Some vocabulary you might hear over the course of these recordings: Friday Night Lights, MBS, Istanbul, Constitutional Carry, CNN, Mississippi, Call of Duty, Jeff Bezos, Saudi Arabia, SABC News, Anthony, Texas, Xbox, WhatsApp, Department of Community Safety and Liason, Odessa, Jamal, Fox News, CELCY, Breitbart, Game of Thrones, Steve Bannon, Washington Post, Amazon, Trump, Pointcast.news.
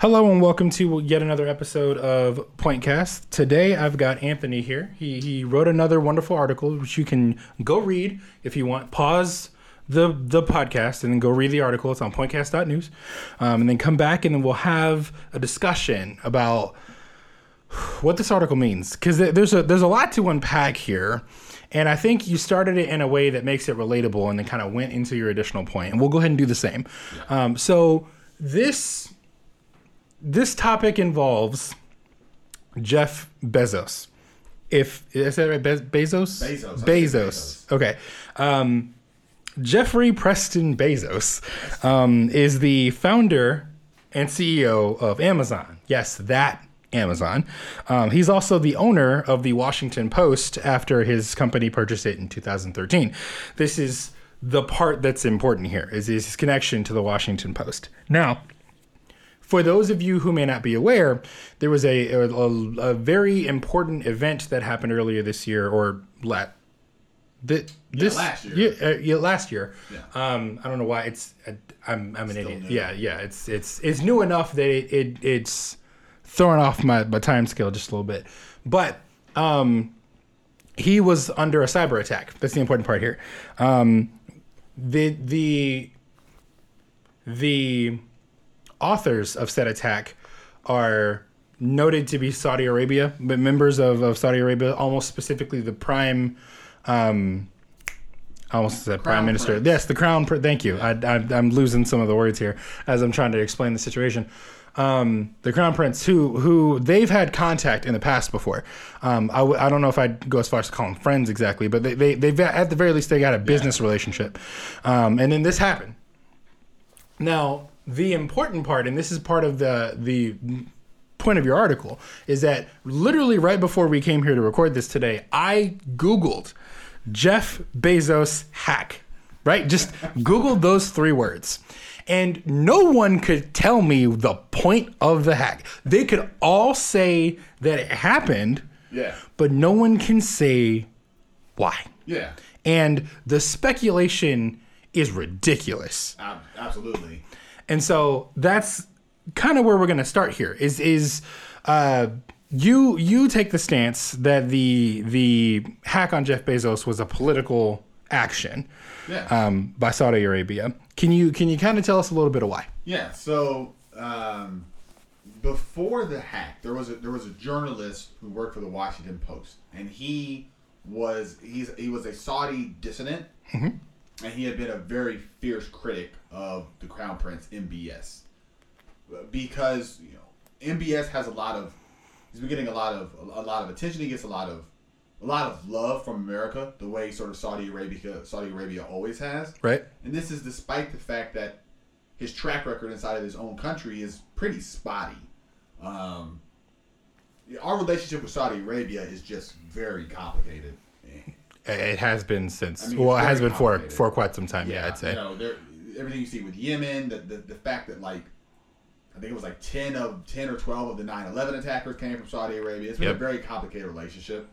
Hello and welcome to yet another episode of Pointcast. Today I've got Anthony here. He wrote another wonderful article, which you can go read if you want. Pause the podcast and then go read the article. It's on Pointcast.news. And then come back and then we'll have a discussion about what this article means. Because there's a lot to unpack here. And I think you started it in a way that makes it relatable and then kind of went into your additional point. And we'll go ahead and do the same. So this topic involves Jeff Bezos. Is that right? Bezos? Bezos. Okay. Jeffrey Preston Bezos is the founder and CEO of Amazon. Yes, that Amazon. He's also the owner of the Washington Post after his company purchased it in 2013. This is the part that's important here, is his connection to the Washington Post. Now, for those of you who may not be aware, there was a very important event that happened earlier this year, or last year. Yeah. I don't know why I'm an idiot. New. Yeah. It's new enough that it's throwing off my time scale just a little bit, but he was under a cyber attack. That's the important part here. The authors of said attack are noted to be Saudi Arabia, but members of Saudi Arabia, almost specifically the prime, I almost said prime minister. Prince. Yes, the crown. Thank you. I'm losing some of the words here as I'm trying to explain the situation. The crown prince, who they've had contact in the past before. I don't know if I'd go as far as to call them friends exactly, but they've at the very least they got a business relationship. And then this happened. Now, the important part, and this is part of the point of your article, is that literally right before we came here to record this today, I Googled Jeff Bezos hack, right? Just Googled those three words. And no one could tell me the point of the hack. They could all say that it happened, but no one can say why. Yeah. And the speculation is ridiculous. Absolutely. And so that's kind of where we're going to start here. Is you take the stance that the hack on Jeff Bezos was a political action by Saudi Arabia. Can you kind of tell us a little bit of why? Yeah. So before the hack, there was a journalist who worked for the Washington Post, and he was a Saudi dissident, and he had been a very fierce critic of the Crown Prince MBS, because MBS has he's been getting a lot of attention. He gets a lot of love from America, the way sort of Saudi Arabia always has. Right. And this is despite the fact that his track record inside of his own country is pretty spotty. Our relationship with Saudi Arabia is just very complicated. It has been since. It has been for quite some time. Yeah, I'd say. Everything you see with Yemen, the fact that I think it was 10 or 12 of the 9/11 attackers came from Saudi Arabia. It's been a very complicated relationship.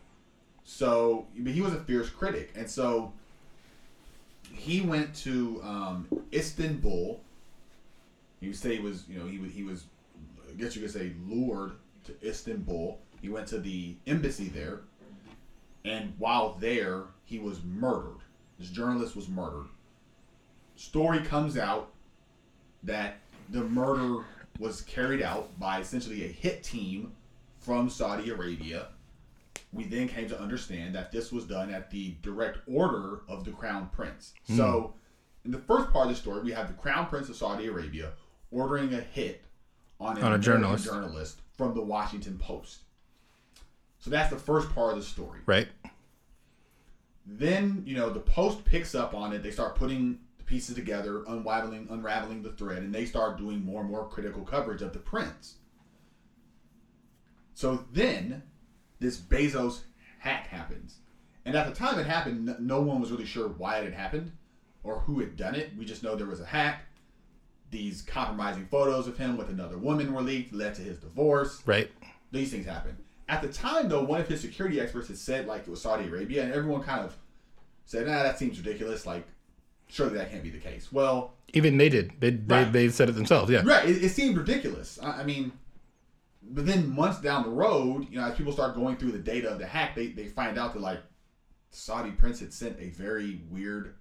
So, he was a fierce critic, and so he went to Istanbul. You say he was, he was. I guess you could say lured to Istanbul. He went to the embassy there, and while there, he was murdered. This journalist was murdered. Story comes out that the murder was carried out by essentially a hit team from Saudi Arabia. We then came to understand that this was done at the direct order of the Crown Prince. Mm. So, in the first part of the story, we have the Crown Prince of Saudi Arabia ordering a hit on a journalist from the Washington Post. So that's the first part of the story. Right. Then, the Post picks up on it. They start putting the pieces together, unraveling the thread, and they start doing more and more critical coverage of the prince. So then this Bezos hack happens. And at the time it happened, no one was really sure why it had happened or who had done it. We just know there was a hack. These compromising photos of him with another woman were leaked, led to his divorce. Right. These things happened. At the time, though, one of his security experts had said it was Saudi Arabia, and everyone kind of said, that seems ridiculous. surely that can't be the case. Well, even they did. They said it themselves. Yeah, right. It seemed ridiculous. I mean, but then months down the road, you know, as people start going through the data of the hack, they find out that like Saudi prince had sent a very weird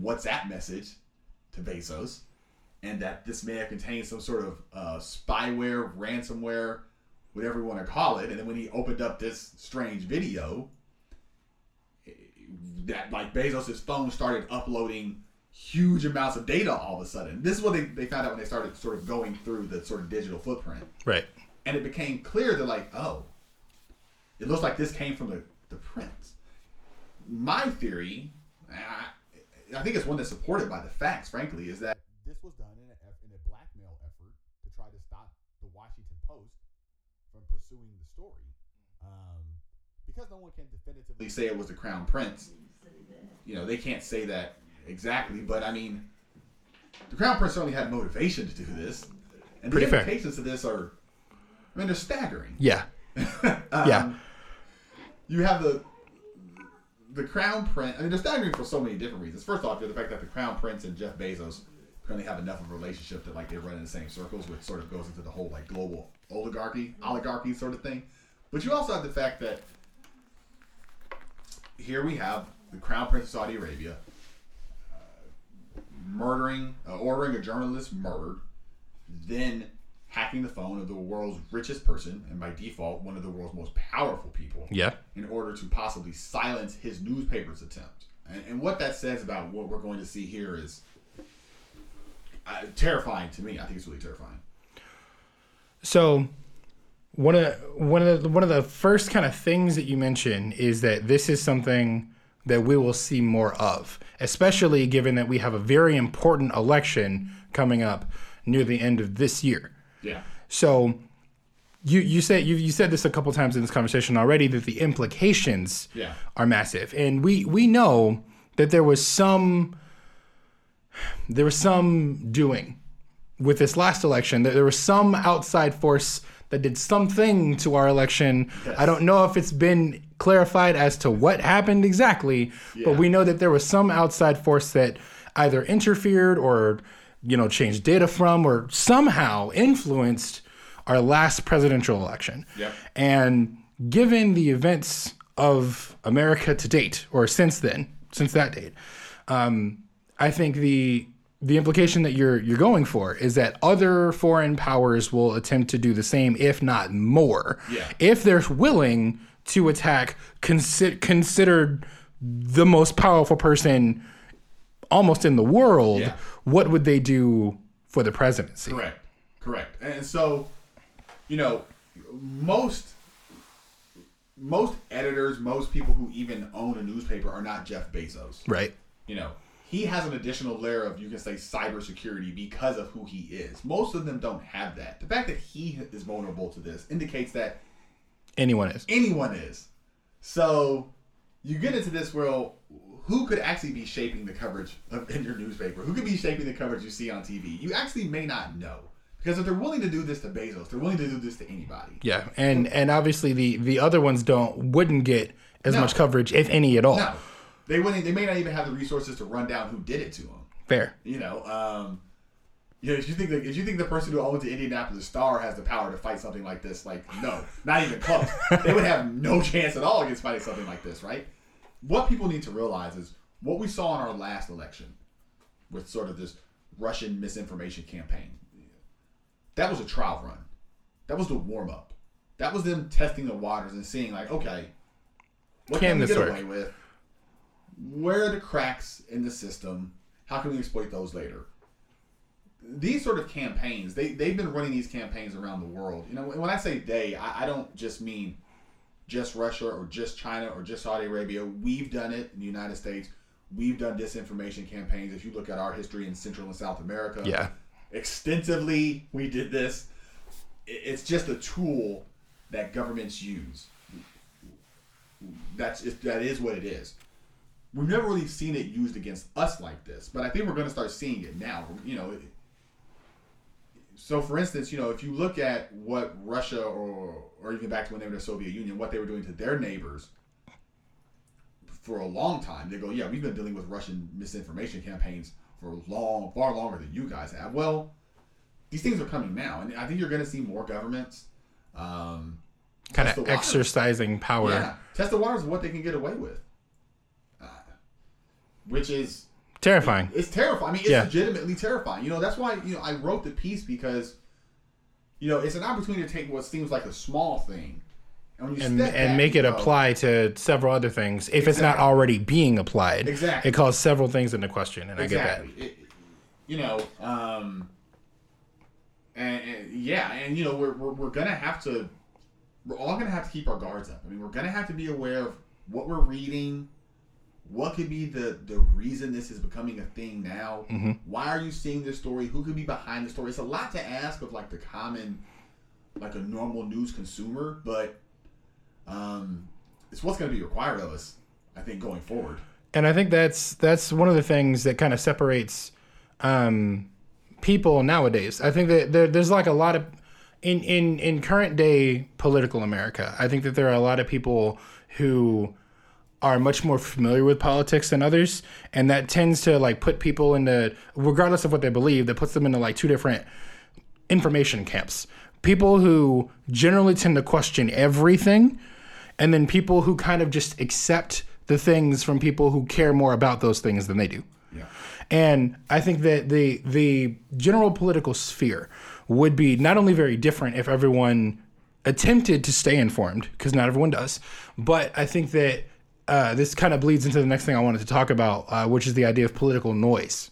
WhatsApp message to Bezos, and that this may have contained some sort of spyware, ransomware, whatever you want to call it. And then when he opened up this strange video, that like Bezos' phone started uploading huge amounts of data all of a sudden. This is what they found out when they started sort of going through the sort of digital footprint. Right. And it became clear that like, oh, it looks like this came from the prince. My theory, I think it's one that's supported by the facts, frankly, is that this was done in a blackmail effort to try to stop the Washington Post from pursuing the story. Because no one can definitively say it was the crown prince. You know, they can't say that exactly, but I mean, the crown prince certainly had motivation to do this, and the implications to this are, I mean, they're staggering. Yeah. Yeah. You have the crown prince. I mean, they're staggering for so many different reasons. First off, the fact that the crown prince and Jeff Bezos currently have enough of a relationship that like they run in the same circles, which sort of goes into the whole like global oligarchy sort of thing. But you also have the fact that here we have the crown prince of Saudi Arabia ordering a journalist murdered, then hacking the phone of the world's richest person, and by default, one of the world's most powerful people, in order to possibly silence his newspaper's attempt. And what that says about what we're going to see here is terrifying to me. I think it's really terrifying. So One of the first kind of things that you mention is that this is something that we will see more of, especially given that we have a very important election coming up near the end of this year. Yeah. So you said this a couple times in this conversation already that the implications are massive, and we know that there was some doing with this last election. That there was some outside force that did something to our election. Yes. I don't know if it's been clarified as to what happened exactly, but we know that there was some outside force that either interfered or, you know, changed data from or somehow influenced our last presidential election. Yep. And given the events of America to date, or since that date, I think the implication that you're going for is that other foreign powers will attempt to do the same, if not more, if they're willing to attack considered the most powerful person almost in the world. Yeah. What would they do for the presidency? Correct. And so, you know, most editors, most people who even own a newspaper are not Jeff Bezos. Right. You know, he has an additional layer of, you can say, cybersecurity because of who he is. Most of them don't have that. The fact that he is vulnerable to this indicates that anyone is. So you get into this world, who could actually be shaping the coverage in your newspaper? Who could be shaping the coverage you see on TV? You actually may not know. Because if they're willing to do this to Bezos, they're willing to do this to anybody. Yeah, and obviously the other ones wouldn't get as much coverage, if any at all. No. They may not even have the resources to run down who did it to them. Fair. You know, if you think the person who owns the Indianapolis Star has the power to fight something like this, like, no, not even close. They would have no chance at all against fighting something like this, right? What people need to realize is what we saw in our last election with sort of this Russian misinformation campaign. That was a trial run. That was the warm-up. That was them testing the waters and seeing, like, okay, what can we get away with? Where are the cracks in the system? How can we exploit those later? These sort of campaigns, they've been running these campaigns around the world. You know, when I say they, I don't just mean just Russia or just China or just Saudi Arabia. We've done it in the United States. We've done disinformation campaigns. If you look at our history in Central and South America, extensively we did this. It's just a tool that governments use. That is what it is. We've never really seen it used against us like this, but I think we're going to start seeing it now. You know, so for instance, you know, if you look at what Russia or even back to when they were in the Soviet Union, what they were doing to their neighbors for a long time. They go, yeah, we've been dealing with Russian misinformation campaigns for long, far longer than you guys have. Well, these things are coming now, and I think you're going to see more governments kind of exercising power. Yeah, test the waters of what they can get away with, which is terrifying. It's terrifying. I mean, it's legitimately terrifying. You know, that's why I wrote the piece, because it's an opportunity to take what seems like a small thing and make it apply to several other things if it's not already being applied. Exactly, it calls several things into question, and I get that. We're gonna have to. We're all gonna have to keep our guards up. I mean, we're gonna have to be aware of what we're reading. What could be the reason this is becoming a thing now? Mm-hmm. Why are you seeing this story? Who could be behind the story? It's a lot to ask of a normal news consumer, but it's what's going to be required of us, I think, going forward. And I think that's one of the things that kind of separates people nowadays. I think that there's like a lot of in current day political America. I think that there are a lot of people who are much more familiar with politics than others, and that tends to put people into, regardless of what they believe, that puts them into two different information camps. People who generally tend to question everything, and then people who kind of just accept the things from people who care more about those things than they do. Yeah. And I think that the general political sphere would be not only very different if everyone attempted to stay informed, because not everyone does, but I think that this kind of bleeds into the next thing I wanted to talk about, which is the idea of political noise.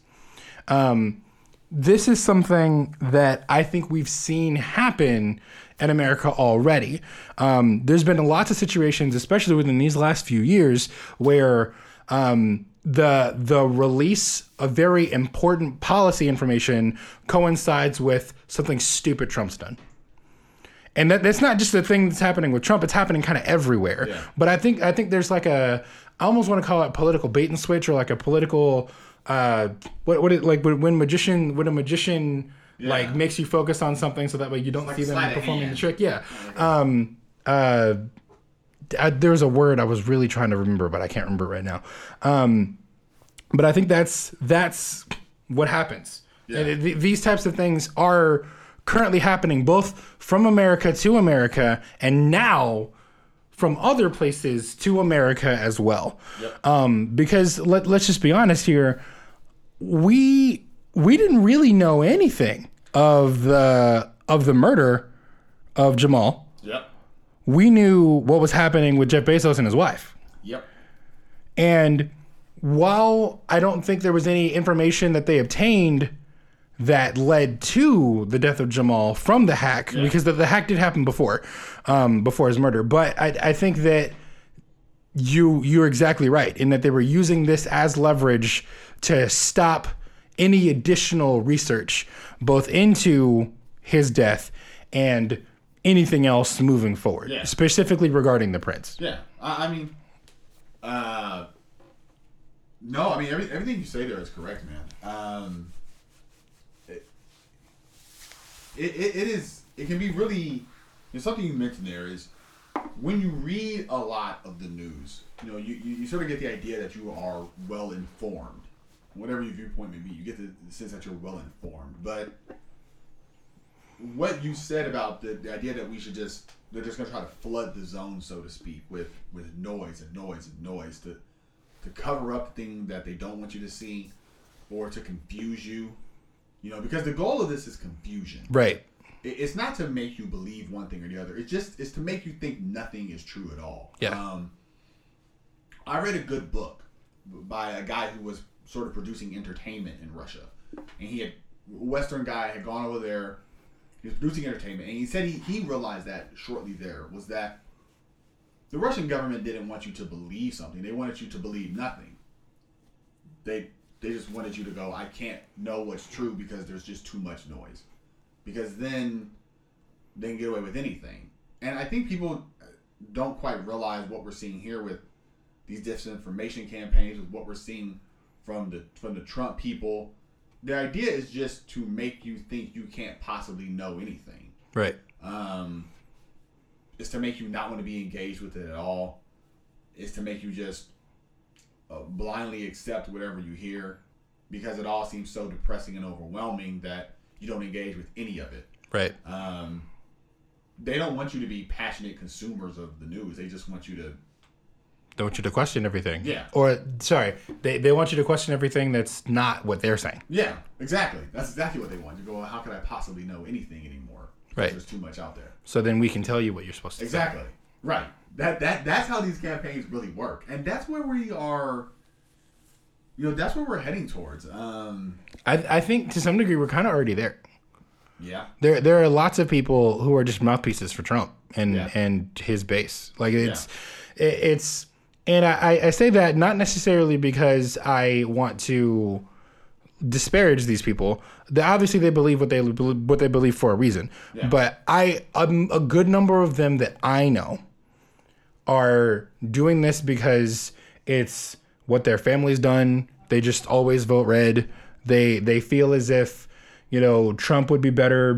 This is something that I think we've seen happen in America already. There's been lots of situations, especially within these last few years, where the release of very important policy information coincides with something stupid Trump's done. And that's not just the thing that's happening with Trump. It's happening kind of everywhere. Yeah. But I think there's I almost want to call it political bait and switch, or a political when a magician makes you focus on something so that way you don't see them performing the trick. Yeah. There was a word I was really trying to remember, but I can't remember right now. But I think that's what happens. Yeah. And these types of things are currently happening both from America to America, and now from other places to America as well. Yep. Because let's just be honest here, we didn't really know anything of the murder of Jamal. Yep. We knew what was happening with Jeff Bezos and his wife. Yep. And while I don't think there was any information that they obtained that led to the death of Jamal from the hack, because the hack did happen before his murder. But I think that you're exactly right in that they were using this as leverage to stop any additional research, both into his death and anything else moving forward, specifically regarding the prince. Yeah, everything you say there is correct, man. It can be really, something you mentioned there is when you read a lot of the news, you sort of get the idea that you are well informed. Whatever your viewpoint may be, you get the sense that you're well informed. But what you said about the idea that they're just going to try to flood the zone, so to speak, with noise and noise and noise to cover up things that they don't want you to see or to confuse you. Because the goal of this is confusion. Right. It's not to make you believe one thing or the other. It's to make you think nothing is true at all. Yeah. I read a good book by a guy who was sort of producing entertainment in Russia. And a Western guy had gone over there. He was producing entertainment. And he said he realized that shortly there was that the Russian government didn't want you to believe something. They wanted you to believe nothing. They just wanted you to go, I can't know what's true because there's just too much noise. Because then they can get away with anything. And I think people don't quite realize what we're seeing here with these disinformation campaigns, with what we're seeing from the Trump people. The idea is just to make you think you can't possibly know anything. Right. It's to make you not want to be engaged with it at all. It's to make you just blindly accept whatever you hear because it all seems so depressing and overwhelming that you don't engage with any of it. Right. They don't want you to be passionate consumers of the news. They just want you to... They want you to question everything. Yeah. Or, sorry, they want you to question everything that's not what they're saying. Yeah, exactly. That's exactly what they want. You go, well, how could I possibly know anything anymore? Right. There's too much out there. So then we can tell you what you're supposed to do. Exactly. Say. Right. That's how these campaigns really work. And that's where we are... You know, that's where we're heading towards. I think to some degree we're kind of already there. Yeah. There are lots of people who are just mouthpieces for Trump and his base. Like it's and I say that not necessarily because I want to disparage these people. Obviously they believe what they believe for a reason. Yeah. But a good number of them that I know are doing this because it's what their family's done. They just always vote red. They feel as if, you know, Trump would be better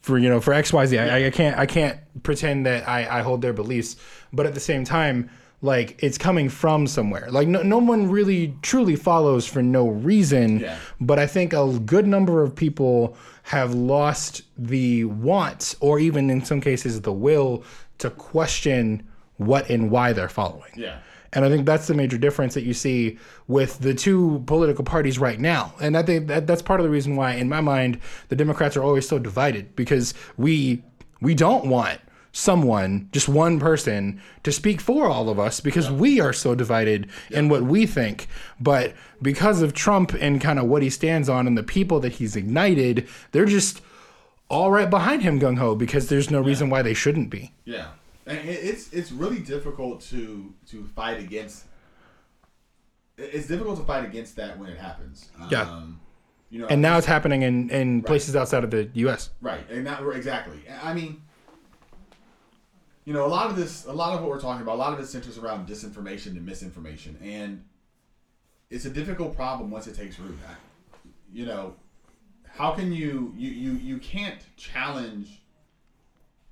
for XYZ. I can't pretend that I hold their beliefs, but at the same time, like, it's coming from somewhere. Like, no one really truly follows for no reason. Yeah. But I think a good number of people have lost the want, or even in some cases the will, to question what and why they're following. Yeah. And I think that's the major difference that you see with the two political parties right now. And I think that's part of the reason why, in my mind, the Democrats are always so divided, because we don't want someone, just one person, to speak for all of us, because we are so divided in what we think. But because of Trump and kind of what he stands on and the people that he's ignited, they're just all right behind him gung-ho, because there's no reason why they shouldn't be. Yeah. And it's really difficult to fight against. It's difficult to fight against that when it happens. You know, and now it's happening in places outside of the U.S. Right, and that exactly. I mean, you know, a lot of what we're talking about, a lot of it centers around disinformation and misinformation, and it's a difficult problem once it takes root. You know, how can you can't challenge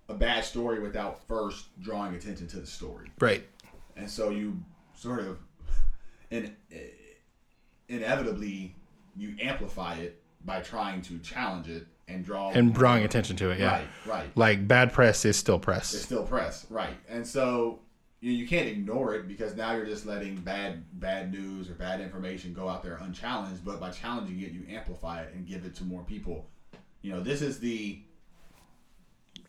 a bad story without first drawing attention to the story. Right. And so you sort of inevitably you amplify it by trying to challenge it and drawing attention to it. Yeah. Right. Like, bad press is still press. It's still press. Right. And so you can't ignore it, because now you're just letting bad news or bad information go out there unchallenged. But by challenging it, you amplify it and give it to more people. You know, this is the...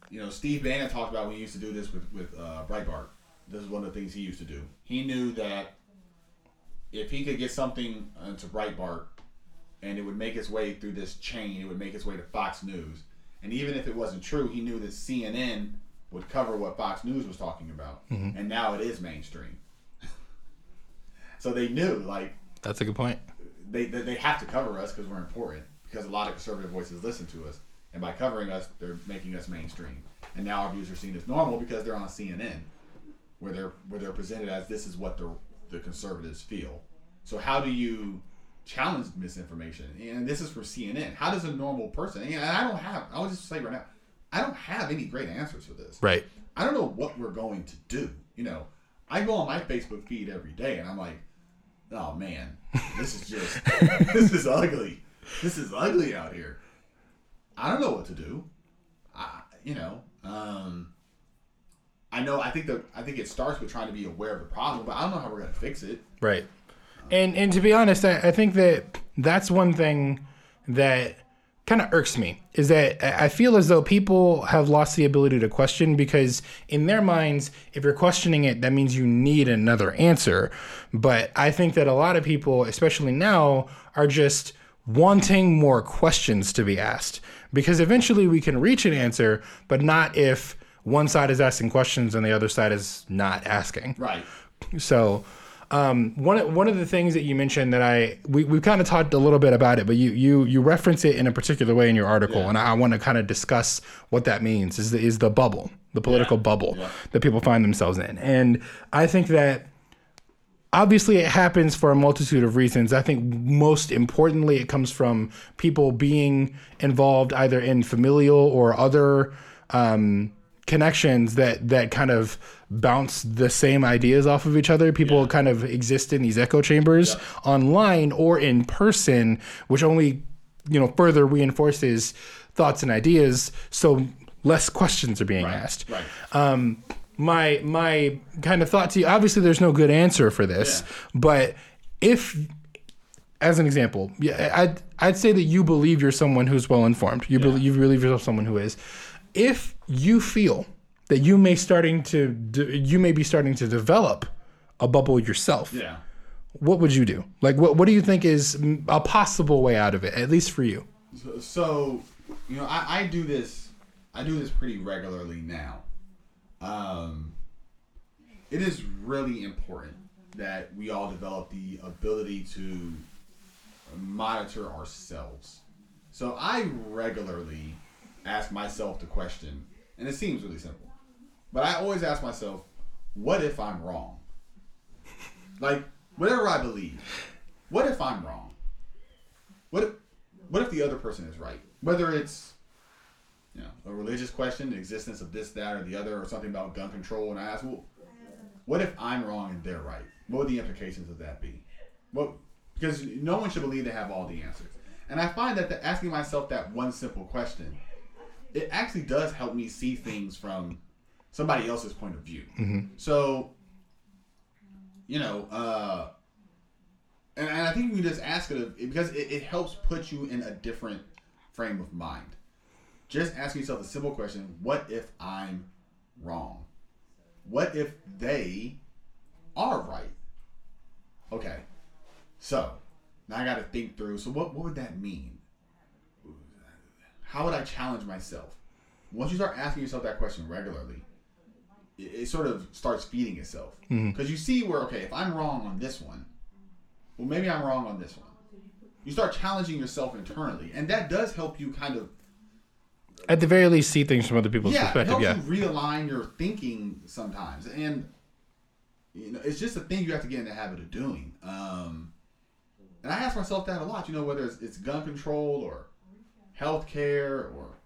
You know, Steve Bannon talked about when he used to do this with Breitbart. This is one of the things he used to do. He knew that if he could get something to Breitbart and it would make its way through this chain, it would make its way to Fox News. And even if it wasn't true, he knew that CNN would cover what Fox News was talking about. Mm-hmm. And now it is mainstream. So they knew, like... That's a good point. They have to cover us because we're important, because a lot of conservative voices listen to us. And by covering us, they're making us mainstream. And now our views are seen as normal because they're on CNN, where they're presented as this is what the conservatives feel. So how do you challenge misinformation? And this is for CNN. How does a normal person? And I would just say right now, I don't have any great answers for this. Right. I don't know what we're going to do. You know, I go on my Facebook feed every day, and I'm like, oh man, this is just this is ugly. This is ugly out here. I don't know what to do. I know. I think it starts with trying to be aware of the problem, but I don't know how we're going to fix it. Right. And to be honest, I think that that's one thing that kind of irks me, is that I feel as though people have lost the ability to question, because in their minds, if you're questioning it, that means you need another answer. But I think that a lot of people, especially now, are just wanting more questions to be asked, because eventually we can reach an answer, but not if one side is asking questions and the other side is not asking. Right. So one of the things that you mentioned that we've kind of talked a little bit about it, but you reference it in a particular way in your article, and I want to kind of discuss what that means, is the bubble, the political bubble that people find themselves in. And I think that obviously, it happens for a multitude of reasons. I think most importantly, it comes from people being involved either in familial or other connections that kind of bounce the same ideas off of each other. People kind of exist in these echo chambers online or in person, which only, further reinforces thoughts and ideas. So less questions are being asked. Right. My kind of thought to you, obviously there's no good answer for this, but if, as an example, I'd say that you believe you're someone who's well-informed. You believe yourself someone who is. If you feel that you may be starting to develop a bubble yourself, what would you do? Like, what do you think is a possible way out of it, at least for you? So I do this pretty regularly now. It is really important that we all develop the ability to monitor ourselves. So I regularly ask myself the question, and it seems really simple, but I always ask myself, what if I'm wrong? Like, whatever I believe, what if I'm wrong? What if the other person is right? Whether it's a religious question, the existence of this, that, or the other, or something about gun control, and I ask, well, what if I'm wrong and they're right? What would the implications of that be? Because no one should believe they have all the answers. And I find that asking myself that one simple question, it actually does help me see things from somebody else's point of view. Mm-hmm. So, and I think you just ask it because it helps put you in a different frame of mind. Just ask yourself a simple question, what if I'm wrong? What if they are right? Okay, so now I got to think through. So what would that mean? How would I challenge myself? Once you start asking yourself that question regularly, it sort of starts feeding itself. Mm-hmm. Because you see where, okay, if I'm wrong on this one, well, maybe I'm wrong on this one. You start challenging yourself internally, and that does help you kind of, at the very least, see things from other people's perspective. It helps you realign your thinking sometimes. And it's just a thing you have to get in the habit of doing. And I ask myself that a lot, whether it's gun control or healthcare or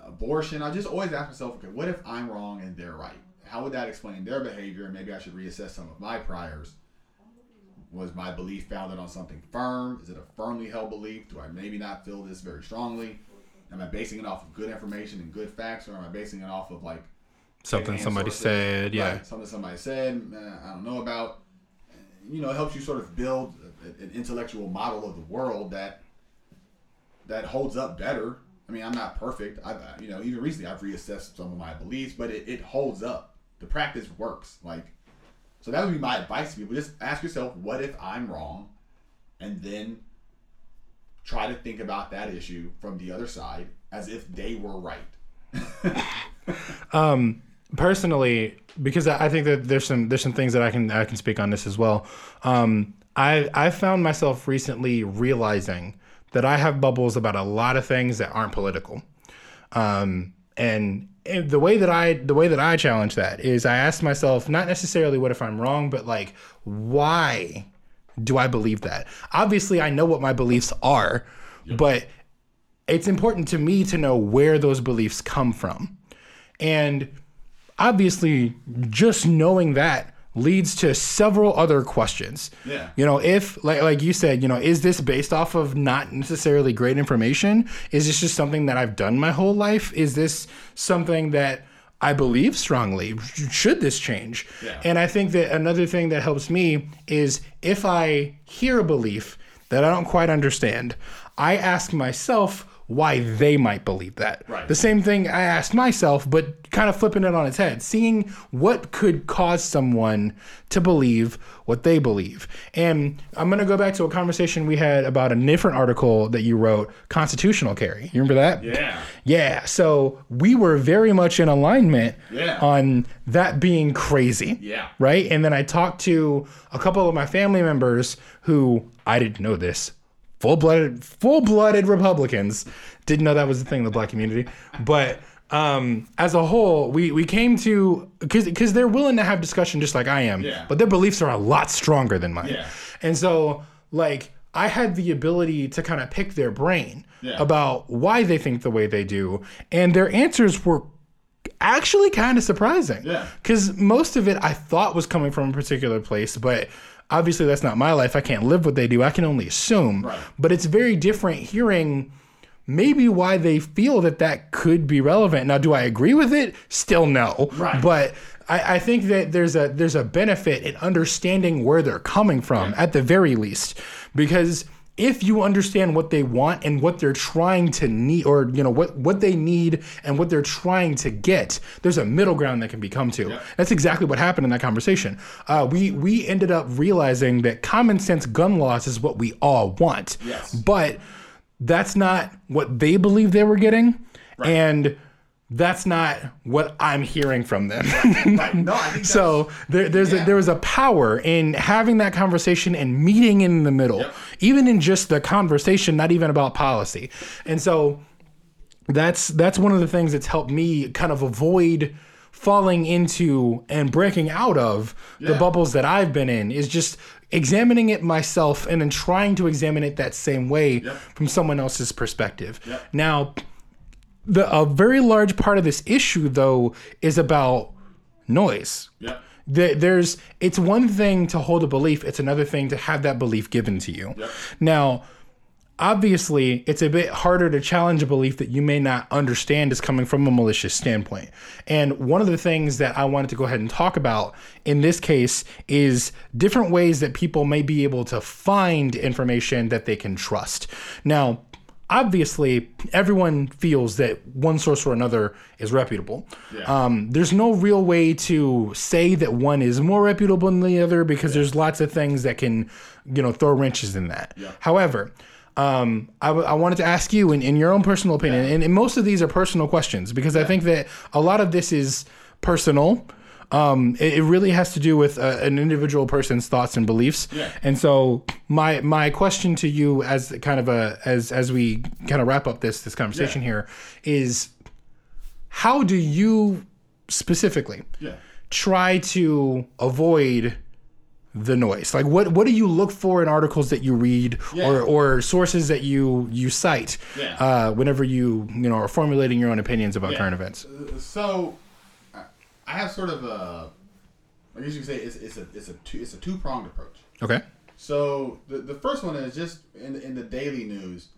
abortion. I just always ask myself, okay, what if I'm wrong and they're right? How would that explain their behavior? Maybe I should reassess some of my priors. Was my belief founded on something firm? Is it a firmly held belief? Do I maybe not feel this very strongly? Am I basing it off of good information and good facts, or am I basing it off of like something somebody said? Yeah, right, something somebody said. I don't know about. It helps you sort of build an intellectual model of the world that holds up better. I mean, I'm not perfect. I even recently I've reassessed some of my beliefs, but it holds up. The practice works. Like, so that would be my advice to people: just ask yourself, what if I'm wrong, and then try to think about that issue from the other side as if they were right. Personally, because I think that there's some things that I can speak on this as well. I found myself recently realizing that I have bubbles about a lot of things that aren't political. And the way that I challenge that is I ask myself, not necessarily what if I'm wrong, but like, why do I believe that? Obviously, I know what my beliefs are, but it's important to me to know where those beliefs come from. And obviously, just knowing that leads to several other questions. Yeah. If, like you said, is this based off of not necessarily great information? Is this just something that I've done my whole life? Is this something that I believe strongly? Should this change? Yeah. And I think that another thing that helps me is if I hear a belief that I don't quite understand, I ask myself why they might believe that. Right. The same thing I asked myself, but kind of flipping it on its head, seeing what could cause someone to believe what they believe. And I'm going to go back to a conversation we had about a different article that you wrote, Constitutional Carry. You remember that? Yeah. Yeah. So we were very much in alignment on that being crazy. Yeah. Right? And then I talked to a couple of my family members who, I didn't know this, full-blooded Republicans, didn't know that was a thing in the black community, but as a whole, we came to, because they're willing to have discussion just like I am, but their beliefs are a lot stronger than mine. Yeah. And so, like, I had the ability to kind of pick their brain about why they think the way they do, and their answers were actually kind of surprising. Yeah. Because most of it I thought was coming from a particular place, but obviously that's not my life. I can't live what they do. I can only assume. Right. But it's very different hearing maybe why they feel that that could be relevant. Now, do I agree with it? Still no. Right. But I think that there's a benefit in understanding where they're coming from, right, at the very least, because if you understand what they want and what they're trying to need, or you know what they need and what they're trying to get, there's a middle ground that can be come to. Yeah. That's exactly what happened in that conversation. We ended up realizing that common sense gun laws is what we all want, yes, but that's not what they believe they were getting, right, and that's not what I'm hearing from them. Right. No, I think so. There was a power in having that conversation and meeting in the middle, yep, even in just the conversation, not even about policy. And so that's one of the things that's helped me kind of avoid falling into and breaking out of, yeah, the bubbles that I've been in, is just examining it myself and then trying to examine it that same way, yep, from someone else's perspective. Yep. Now, a very large part of this issue, though, is about noise. Yeah. It's one thing to hold a belief. It's another thing to have that belief given to you. Yeah. Now, obviously, it's a bit harder to challenge a belief that you may not understand is coming from a malicious standpoint. And one of the things that I wanted to go ahead and talk about in this case is different ways that people may be able to find information that they can trust. Now, obviously, everyone feels that one source or another is reputable. Yeah. There's no real way to say that one is more reputable than the other, because, yeah, there's lots of things that can, throw wrenches in that. Yeah. However, I wanted to ask you, in your own personal opinion, yeah, and most of these are personal questions, because, yeah, I think that a lot of this is personal. It really has to do with an individual person's thoughts and beliefs. Yeah. And so my question to you, as kind of as we kind of wrap up this conversation, yeah, here, is how do you specifically, yeah, try to avoid the noise? Like what do you look for in articles that you read, yeah, or sources that you cite, yeah, whenever you are formulating your own opinions about, yeah, current events? So I have sort of a, I guess you could say it's a two-pronged approach. Okay. So the first one is just in the daily news,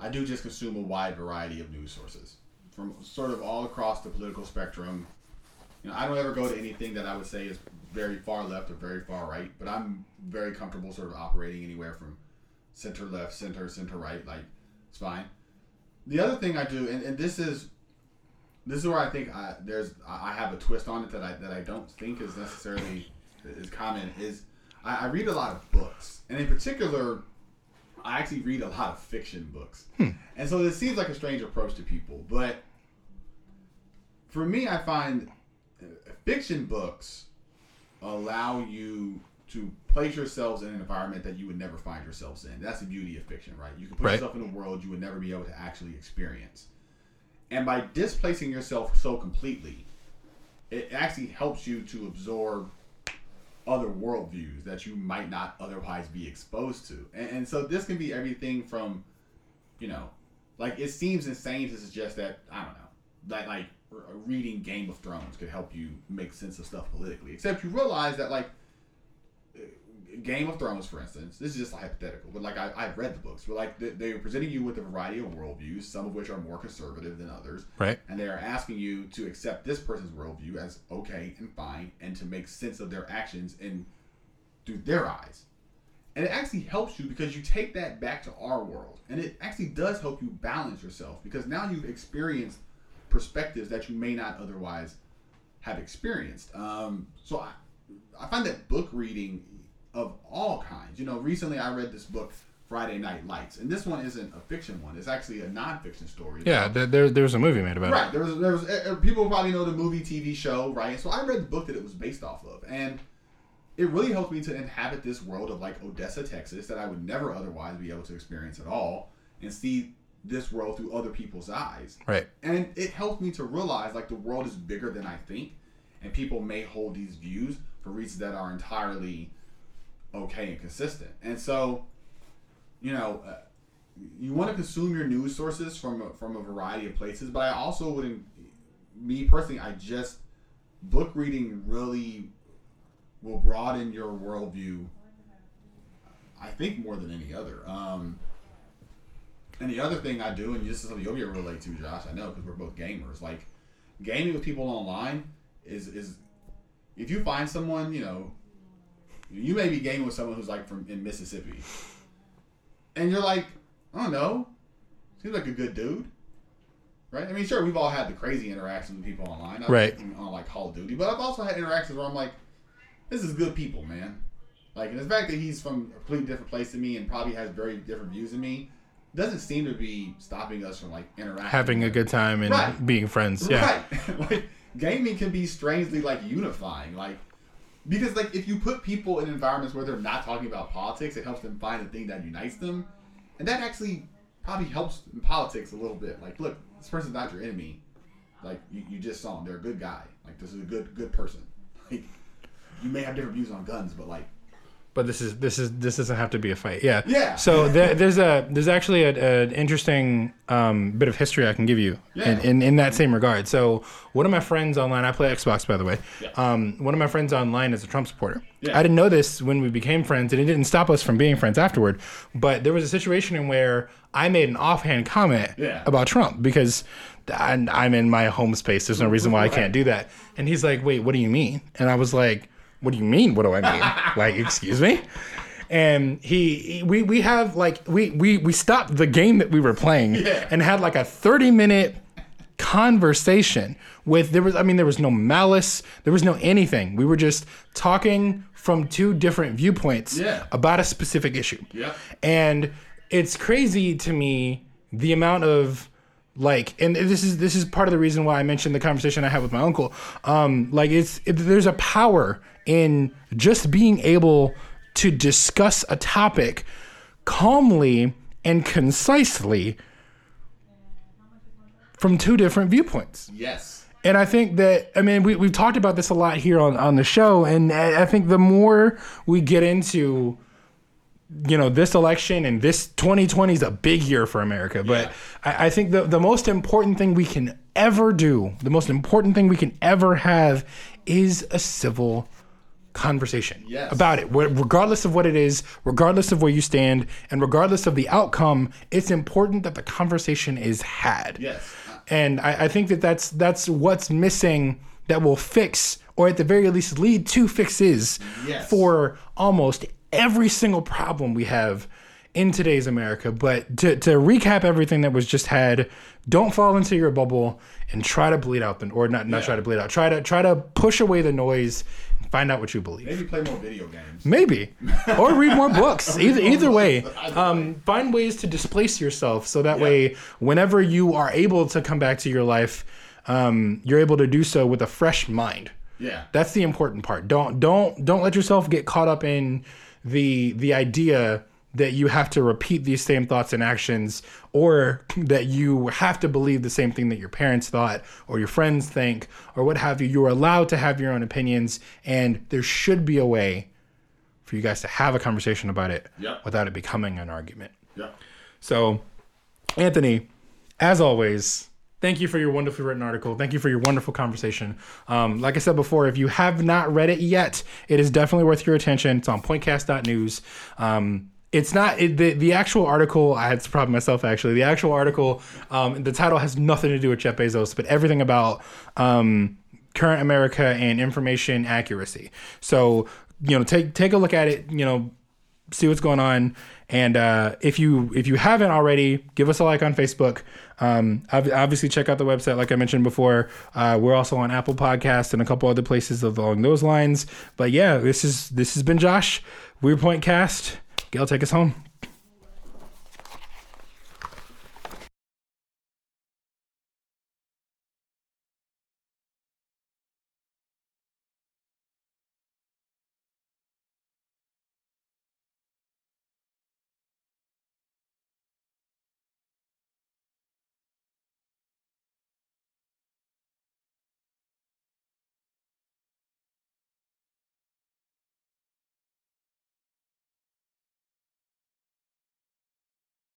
I do just consume a wide variety of news sources from sort of all across the political spectrum. I don't ever go to anything that I would say is very far left or very far right, but I'm very comfortable sort of operating anywhere from center left, center right, like it's fine. The other thing I do, and this is where I think I have a twist on it that I don't think is necessarily is common, is I read a lot of books, and in particular, I actually read a lot of fiction books, and so this seems like a strange approach to people, but for me, I find fiction books allow you to place yourselves in an environment that you would never find yourselves in. That's the beauty of fiction, right? You can put, right, yourself in a world you would never be able to actually experience. And by displacing yourself so completely, it actually helps you to absorb other worldviews that you might not otherwise be exposed to. And so this can be everything from, like, it seems insane to suggest that, I don't know, that like reading Game of Thrones could help you make sense of stuff politically. Except you realize that, like, Game of Thrones, for instance, this is just hypothetical, but like I've read the books, but like they're presenting you with a variety of worldviews, some of which are more conservative than others, right? And they are asking you to accept this person's worldview as okay and fine, and to make sense of their actions and through their eyes. And it actually helps you, because you take that back to our world, and it actually does help you balance yourself, because now you've experienced perspectives that you may not otherwise have experienced. So I find that book reading of all kinds. Recently I read this book, Friday Night Lights, and this one isn't a fiction one. It's actually a nonfiction story. Yeah, there was a movie made about it. Right, there was people probably know the movie, TV show, right? So I read the book that it was based off of, and it really helped me to inhabit this world of like Odessa, Texas, that I would never otherwise be able to experience at all, and see this world through other people's eyes. Right. And it helped me to realize like the world is bigger than I think, and people may hold these views for reasons that are entirely okay and consistent. And so, you want to consume your news sources from a variety of places, but I also would me personally, I just, book reading really will broaden your worldview, I think, more than any other. And the other thing I do, and this is something you'll be able to relate to, Josh, I know, because we're both gamers. Like, gaming with people online is if you find someone, you know, you may be gaming with someone who's like from in Mississippi, and you're like, I don't know, seems like a good dude, right? I mean, sure, we've all had the crazy interactions with people online, right? On like Call of Duty, but I've also had interactions where I'm like, this is good people, man. Like, and the fact that he's from a completely different place than me and probably has very different views than me doesn't seem to be stopping us from like interacting, having a good time, and right. being friends. Yeah, right. Like, gaming can be strangely like unifying, like, because like if you put people in environments where they're not talking about politics, it helps them find the thing that unites them, and that actually probably helps in politics a little bit. Like, look, this person's not your enemy. Like, you just saw him; they're a good guy. Like, this is a good person. Like, you may have different views on guns, but like. But this doesn't have to be a fight. Yeah. Yeah. So there's actually an interesting bit of history I can give you in that same regard. So one of my friends online, I play Xbox, by the way. Yeah. One of my friends online is a Trump supporter. Yeah. I didn't know this when we became friends, and it didn't stop us from being friends afterward. But there was a situation in where I made an offhand comment about Trump because I'm in my home space. There's no reason why I can't do that. And he's like, "Wait, what do you mean?" And I was like, "What do you mean? What do I mean? Like, excuse me?" And we stopped the game that we were playing and had like a 30-minute conversation with, there was no malice. There was no anything. We were just talking from two different viewpoints about a specific issue. Yeah. And it's crazy to me the amount of, like, and this is part of the reason why I mentioned the conversation I had with my uncle. There's a power in just being able to discuss a topic calmly and concisely from two different viewpoints. Yes. And I think that, I mean, we've talked about this a lot here on the show, and I think the more we get into, you know, this election, and this 2020 is a big year for America. But I think the most important thing we can ever do, the most important thing we can ever have, is a civil conversation about it. Regardless of what it is, regardless of where you stand, and regardless of the outcome, it's important that the conversation is had. Yes. And I think that that's what's missing, that will fix, or at the very least lead to fixes for almost every single problem we have in today's America. But to recap everything that was just had, don't fall into your bubble and try to bleed out try to push away the noise and find out what you believe. Maybe play more video games. Maybe. Or read more books. Either way, find ways to displace yourself so that way whenever you are able to come back to your life, you're able to do so with a fresh mind. Yeah. That's the important part. Don't let yourself get caught up in the idea that you have to repeat these same thoughts and actions, or that you have to believe the same thing that your parents thought or your friends think or what have you. You're allowed to have your own opinions, and there should be a way for you guys to have a conversation about it without it becoming an argument. Yeah. So, Anthony, as always, thank you for your wonderfully written article. Thank you for your wonderful conversation. Like I said before, if you have not read it yet, it is definitely worth your attention. It's on Pointcast.news. It's not the actual article. I had to prop myself, actually. The actual article, the title has nothing to do with Jeff Bezos, but everything about current America and information accuracy. So, you know, take a look at it. You know, see what's going on. And if you haven't already, give us a like on Facebook. Obviously, check out the website, like I mentioned before. We're also on Apple Podcasts and a couple other places along those lines. But yeah, this has been Josh. We're Pointcast. Gail, take us home.